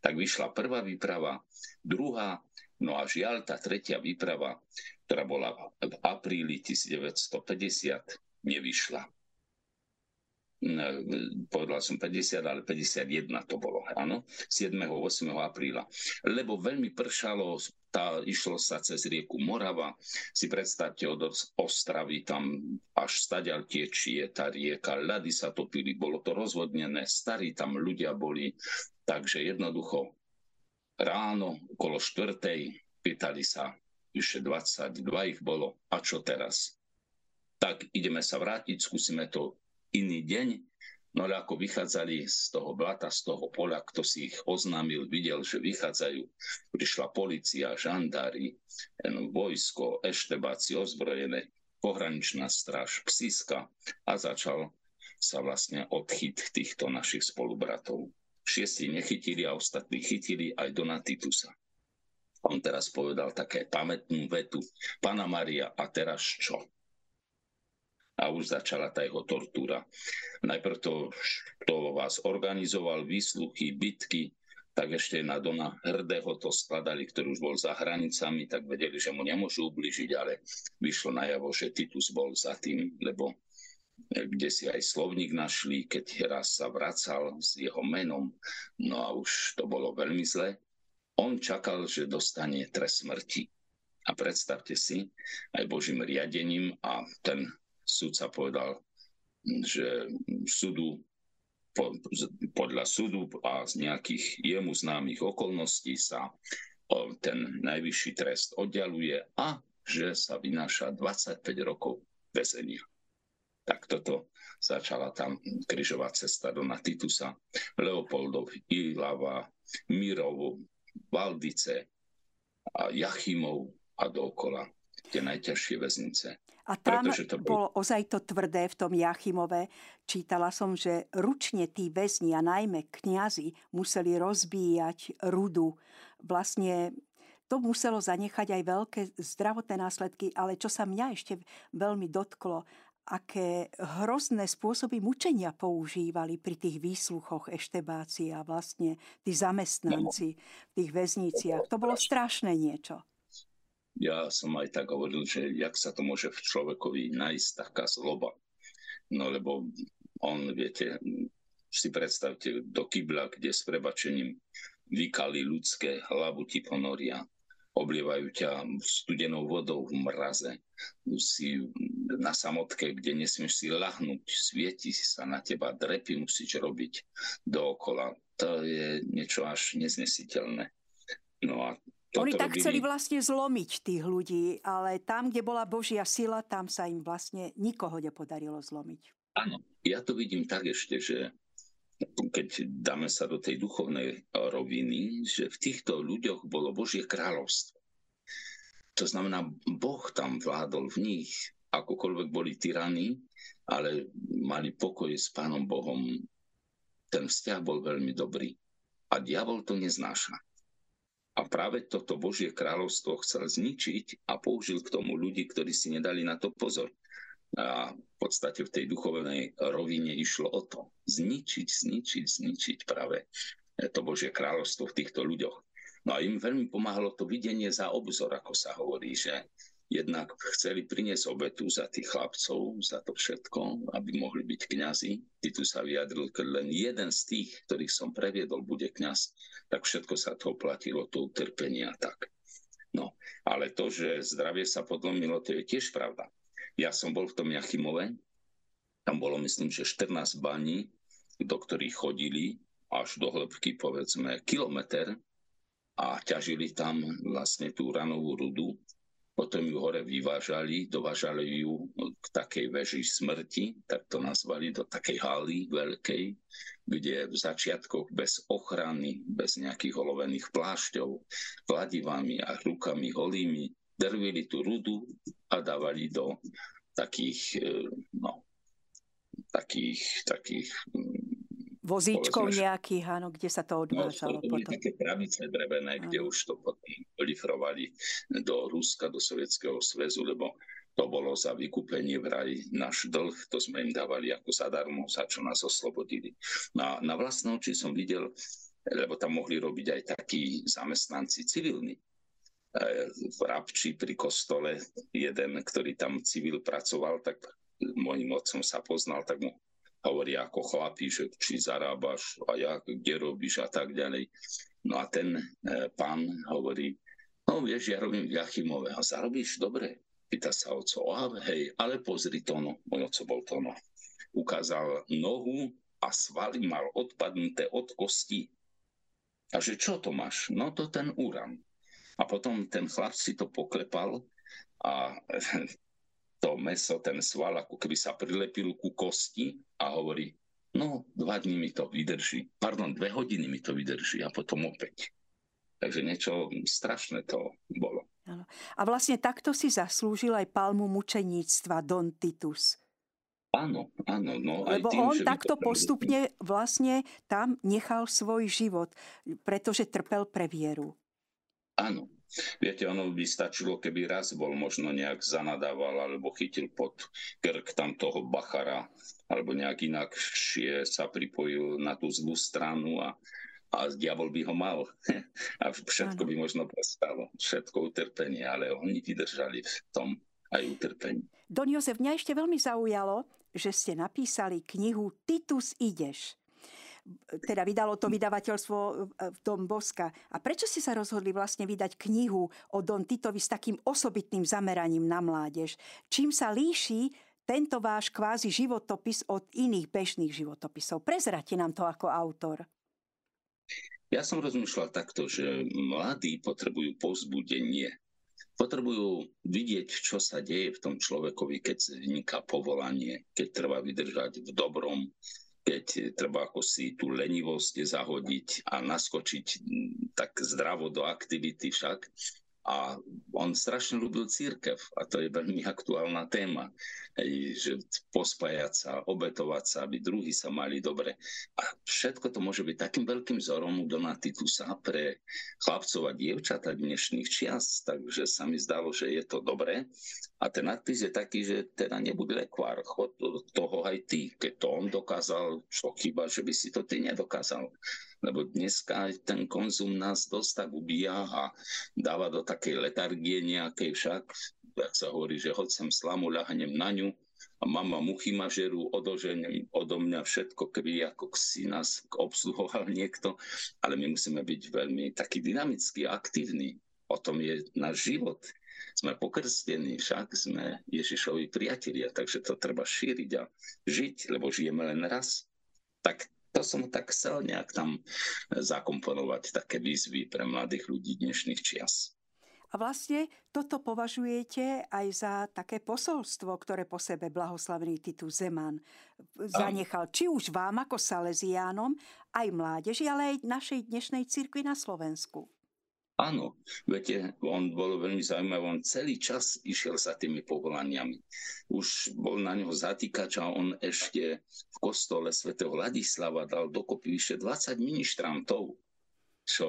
Tak vyšla prvá výprava, druhá, no a žiaľ, tá tretia výprava, ktorá bola v apríli devätnásťstopäťdesiat, nevyšla. Povedal som päťdesiat, ale päťdesiatjeden to bolo, áno, siedmeho ôsmeho apríla. Lebo veľmi pršalo, tá, išlo sa cez rieku Morava, si predstavte od Ostravy, tam až stadiaľ tečie tá rieka, ľady sa topili, bolo to rozvodnené, starí tam ľudia boli, takže jednoducho ráno okolo štvrtej pýtali sa, ešte dvadsaťdva ich bolo, a čo teraz? Tak ideme sa vrátiť, skúsime to iný deň, no ale ako vychádzali z toho blata, z toho pola, kto si ich oznámil, videl, že vychádzajú, prišla polícia, žandári, vojsko, eštebáci ozbrojené, pohraničná stráž, psiska a začal sa vlastne odchyt týchto našich spolubratov. Šiesti nechytili a ostatní chytili aj Dona Titusa. On teraz povedal také pamätnú vetu, Panna Mária, a teraz čo? A už začala tá jeho tortúra. Najprv to, kto vás organizoval, výsluchy, bitky, tak ešte na Dona Hrdého to skladali, ktorý už bol za hranicami, tak vedeli, že mu nemôžu ubližiť, ale vyšlo najavo, že Titus bol za tým, lebo kde si aj slovník našli, keď raz sa vracal s jeho menom, no a už to bolo veľmi zle. On čakal, že dostane trest smrti. A predstavte si, aj Božím riadením a ten sudca povedal, že súdu, podľa súdu a z nejakých jemu známych okolností sa ten najvyšší trest oddiaľuje a že sa vynáša dvadsaťpäť rokov väzenia. Tak toto začala tam križová cesta Dona Titusa, Leopoldov, Ilava, Mirov, Valdice a Jachimov a dookola tie najťažšie väznice. A tam to bolo ozaj to tvrdé v tom Jachimove. Čítala som, že ručne tí väzni a najmä kňazi museli rozbíjať rudu. Vlastne To muselo zanechať aj veľké zdravotné následky, ale čo sa mňa ešte veľmi dotklo, aké hrozné spôsoby mučenia používali pri tých výsluchoch eštebácie a vlastne tí zamestnanci v tých väzniciach. To bolo strašné niečo. Ja som aj tak hovoril, že jak sa to môže v človekovi nájsť taká zloba. No lebo on, viete, si predstavte do kybla, kde s prebačením vykali ľudské, hlavu ti ponoria. Oblievajú ťa studenou vodou v mraze. Si na samotke, kde nesmieš si lahnúť, svieti sa na teba, drepy musíš robiť dookola. To je niečo až neznesiteľné. No a oni tak robili... chceli vlastne zlomiť tých ľudí, ale tam, kde bola Božia sila, tam sa im vlastne nikoho nepodarilo zlomiť. Áno, ja to vidím tak ešte, že keď dáme sa do tej duchovnej roviny, že v týchto ľuďoch bolo Božie kráľovstvo. To znamená, Boh tam vládol v nich, akokoľvek boli tyrani, ale mali pokoj s Pánom Bohom. Ten vzťah bol veľmi dobrý a diabol to neznáša. A práve toto Božie kráľovstvo chcel zničiť a použil k tomu ľudí, ktorí si nedali na to pozor. A v podstate v tej duchovnej rovine išlo o to zničiť, zničiť, zničiť práve to Božie kráľovstvo v týchto ľuďoch. No a im veľmi pomáhalo to videnie za obzor, ako sa hovorí, že jednak chceli priniesť obetu za tých chlapcov, za to všetko, aby mohli byť kňazi. Titus sa vyjadril, keď len jeden z tých, ktorých som previedol, bude kňaz, tak všetko sa to oplatilo, to utrpenie a tak. No, ale to, že zdravie sa podlomilo, to je tiež pravda. Ja som bol v tom Jachimove, tam bolo myslím, že štrnásť baní, do ktorých chodili až do hĺbky, povedzme, kilometer a ťažili tam vlastne tú uranovú rudu. Potom ju hore vyvážali, dovážali ju k takej veži smrti, tak to nazvali, do takej haly veľkej, kde v začiatkoch bez ochrany, bez nejakých olovených plášťov, kladivami a rukami holými, drvili tú rudu a dávali do takých, no, takých, takých... vozíčkov nejakých, áno, kde sa to odvážalo. No, to boli potom také pravice drevené, kde už to potom lifrovali do Ruska, do Sovietskeho zväzu, lebo to bolo za vykúpenie vraj náš dlh, to sme im dávali ako zadarmo, za čo nás oslobodili. Na, na vlastné oči som videl, lebo tam mohli robiť aj takí zamestnanci civilní. V Rabči pri kostole jeden, ktorý tam civil pracoval, tak môjim otcom sa poznal, tak mu hovorí ako chlapi, že či zarábaš a jak, kde robíš a tak ďalej. No a ten e, pán hovorí, no vieš, ja robím v Jachimove a zarobíš dobre. Pýta sa otco, a hej, ale pozri tono, môj otco bol tono. Ukázal nohu a svaly mal odpadnuté od kosti. A že čo to máš? No to ten uran. A potom ten chlap si to poklepal a to meso, ten sval, ako keby sa prilepil ku kosti a hovorí, no dva dní mi to vydrží, pardon, dve hodiny mi to vydrží a potom opäť. Takže niečo strašné to bolo. A vlastne takto si zaslúžil aj palmu mučeníctva Don Titus. Áno, áno. No, lebo aj tým, on takto postupne vlastne tam nechal svoj život, pretože trpel pre vieru. Áno. Viete, ono by stačilo, keby raz bol možno nejak zanadával alebo chytil pod krk tam toho bachara alebo nejak inakšie sa pripojil na tú zlú stranu a, a diabol by ho mal. A všetko by možno prestalo. Všetko utrpenie, ale oni vydržali v tom aj utrpení. Don Jozef, mňa ešte veľmi zaujalo, že ste napísali knihu Titus ideš. Teda vydalo to vydavateľstvo Don Bosca. A prečo ste sa rozhodli vlastne vydať knihu o Don Titovi s takým osobitným zameraním na mládež? Čím sa líši tento váš kvázi životopis od iných bežných životopisov? Prezraďte nám to ako autor. Ja som rozmýšľal takto, že mladí potrebujú povzbudenie. Potrebujú vidieť, čo sa deje v tom človekovi, keď vzniká povolanie, keď treba vydržať v dobrom, keď treba ako si tú lenivosť zahodiť a naskočiť tak zdravo do aktivity však. A on strašne ľúbil cirkev a to je veľmi aktuálna téma, že pospájať sa, obetovať sa, aby druhí sa mali dobre. A všetko to môže byť takým veľkým vzorom u Dona Titusa pre chlapcov a dievčatá dnešných čias, takže sa mi zdalo, že je to dobré. A ten artist je taký, že teda nebuď lekvár, chod toho aj ty, keď to on dokázal, čo chyba, že by si to ty nedokázal. Lebo dneska ten konzum nás dosť tak ubíja a dáva do takej letargie nejakej však, tak sa hovorí, že hoď sem slamu, ľahnem na ňu a mama muchy ma žerú, odožením odo mňa všetko krví, ako si nás obsluhoval niekto, ale my musíme byť veľmi taký dynamický a aktívny. O tom je náš život. Sme pokrstení, však sme Ježišovi priatelia, takže to treba šíriť a žiť, lebo žijeme len raz. Tak to som tak chcel nejak tam zakomponovať také výzvy pre mladých ľudí dnešných čias. A vlastne toto považujete aj za také posolstvo, ktoré po sebe blahoslavený Titus Zeman zanechal. A... Či už vám ako Salesiánom, aj mládeži, ale aj našej dnešnej cirkvi na Slovensku. Áno, viete, on bol veľmi zaujímavý, on celý čas išiel za tými povolaniami. Už bol na neho zatýkač a on ešte v kostole svätého Ladislava dal dokopy vyše dvadsať ministrantov, čo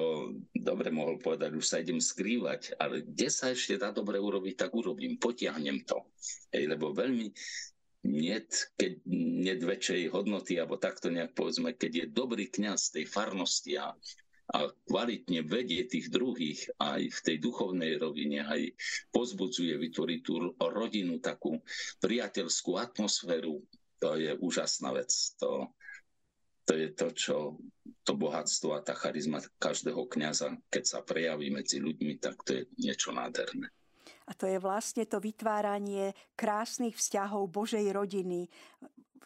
dobre mohol povedať, už sa idem skrývať, ale kde sa ešte dá dobre urobiť, tak urobím, potiahnem to. Hej, lebo veľmi... Niet, keď niet väčšej hodnoty, alebo takto nejak povedzme, keď je dobrý kňaz tej farnosti a a kvalitne vedie tých druhých aj v tej duchovnej rovine, aj pozbudzuje vytvoriť tú rodinu, takú priateľskú atmosféru. To je úžasná vec. To, to je to, čo to bohatstvo a tá charizma každého kňaza, keď sa prejaví medzi ľuďmi, tak to je niečo nádherné. A to je vlastne to vytváranie krásnych vzťahov Božej rodiny,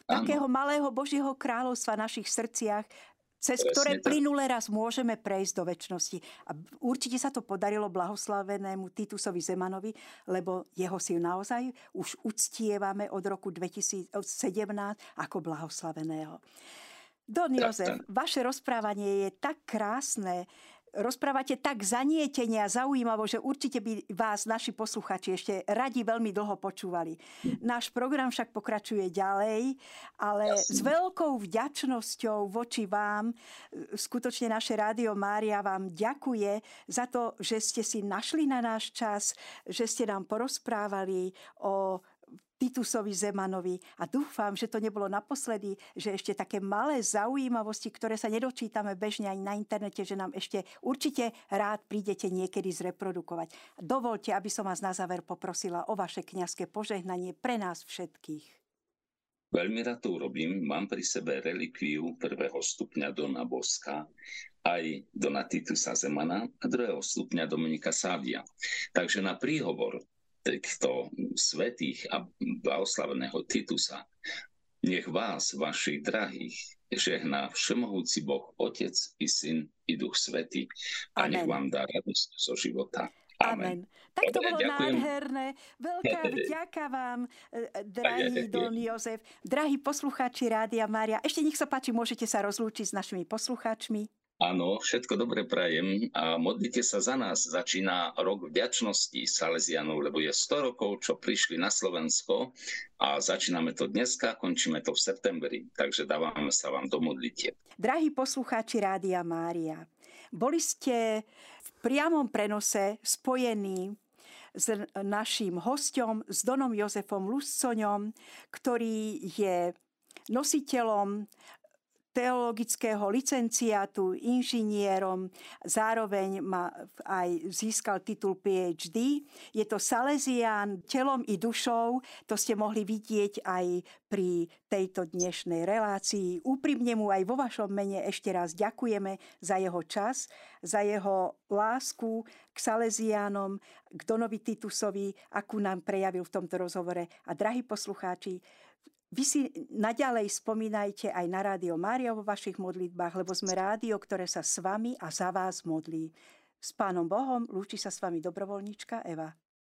takého ano. Malého Božieho kráľovstva v našich srdciach, cez presne ktoré plynule raz môžeme prejsť do večnosti. A určite sa to podarilo blahoslavenému Titusovi Zemanovi, lebo jeho si naozaj už uctievame od roku dvetisícsedemnásť ako blahoslaveného. Don Jozef, vaše rozprávanie je tak krásne, rozprávate tak zanietenia a zaujímavo, že určite by vás naši posluchači ešte radi veľmi dlho počúvali. Náš program však pokračuje ďalej, ale Jasne. S veľkou vďačnosťou voči vám, skutočne naše Rádio Mária vám ďakuje za to, že ste si našli na náš čas, že ste nám porozprávali o Titusovi Zemanovi a dúfam, že to nebolo naposledy, že ešte také malé zaujímavosti, ktoré sa nedočítame bežne ani na internete, že nám ešte určite rád prídete niekedy zreprodukovať. Dovoľte, aby som vás na záver poprosila o vaše kňazské požehnanie pre nás všetkých. Veľmi rád to urobím. Mám pri sebe relikviu prvého stupňa Dona Bosca, aj Dona Titusa Zemana a druhého stupňa Dominika Sádia. Takže na príhovor týchto svätých a blahoslaveného Titusa, nech vás, vašich drahých, žehná všemohúci Boh, Otec i Syn i Duch Svätý. A nech vám dá radosť zo života. Amen. Amen. Tak to bolo ďakujem. Nádherné. Veľká vďaka vám, drahý Don Jozef. Drahí poslucháči Rádia Mária, ešte nech sa páči, môžete sa rozlúčiť s našimi poslucháčmi. Áno, všetko dobre prajem a modlite sa za nás. Začína rok vďačnosti Salesianov, lebo je sto rokov, čo prišli na Slovensko a začíname to dneska, končíme to v septembri, takže dávame sa vám do modlitie. Drahí poslucháči Rádia Mária, boli ste v priamom prenose spojení s naším hosťom, s Donom Jozefom Luskoňom, ktorý je nositeľom teologického licenciátu, inžinierom, zároveň ma aj získal titul PhD. Je to Salesián telom i dušou, to ste mohli vidieť aj pri tejto dnešnej relácii. Úprimne mu aj vo vašom mene ešte raz ďakujeme za jeho čas, za jeho lásku k Salesiánom, k Donovi Titusovi, akú nám prejavil v tomto rozhovore. A drahí poslucháči, vy si naďalej spomínajte aj na Rádio Mária vo vašich modlitbách, lebo sme rádio, ktoré sa s vami a za vás modlí. S Pánom Bohom lúči sa s vami dobrovoľníčka Eva.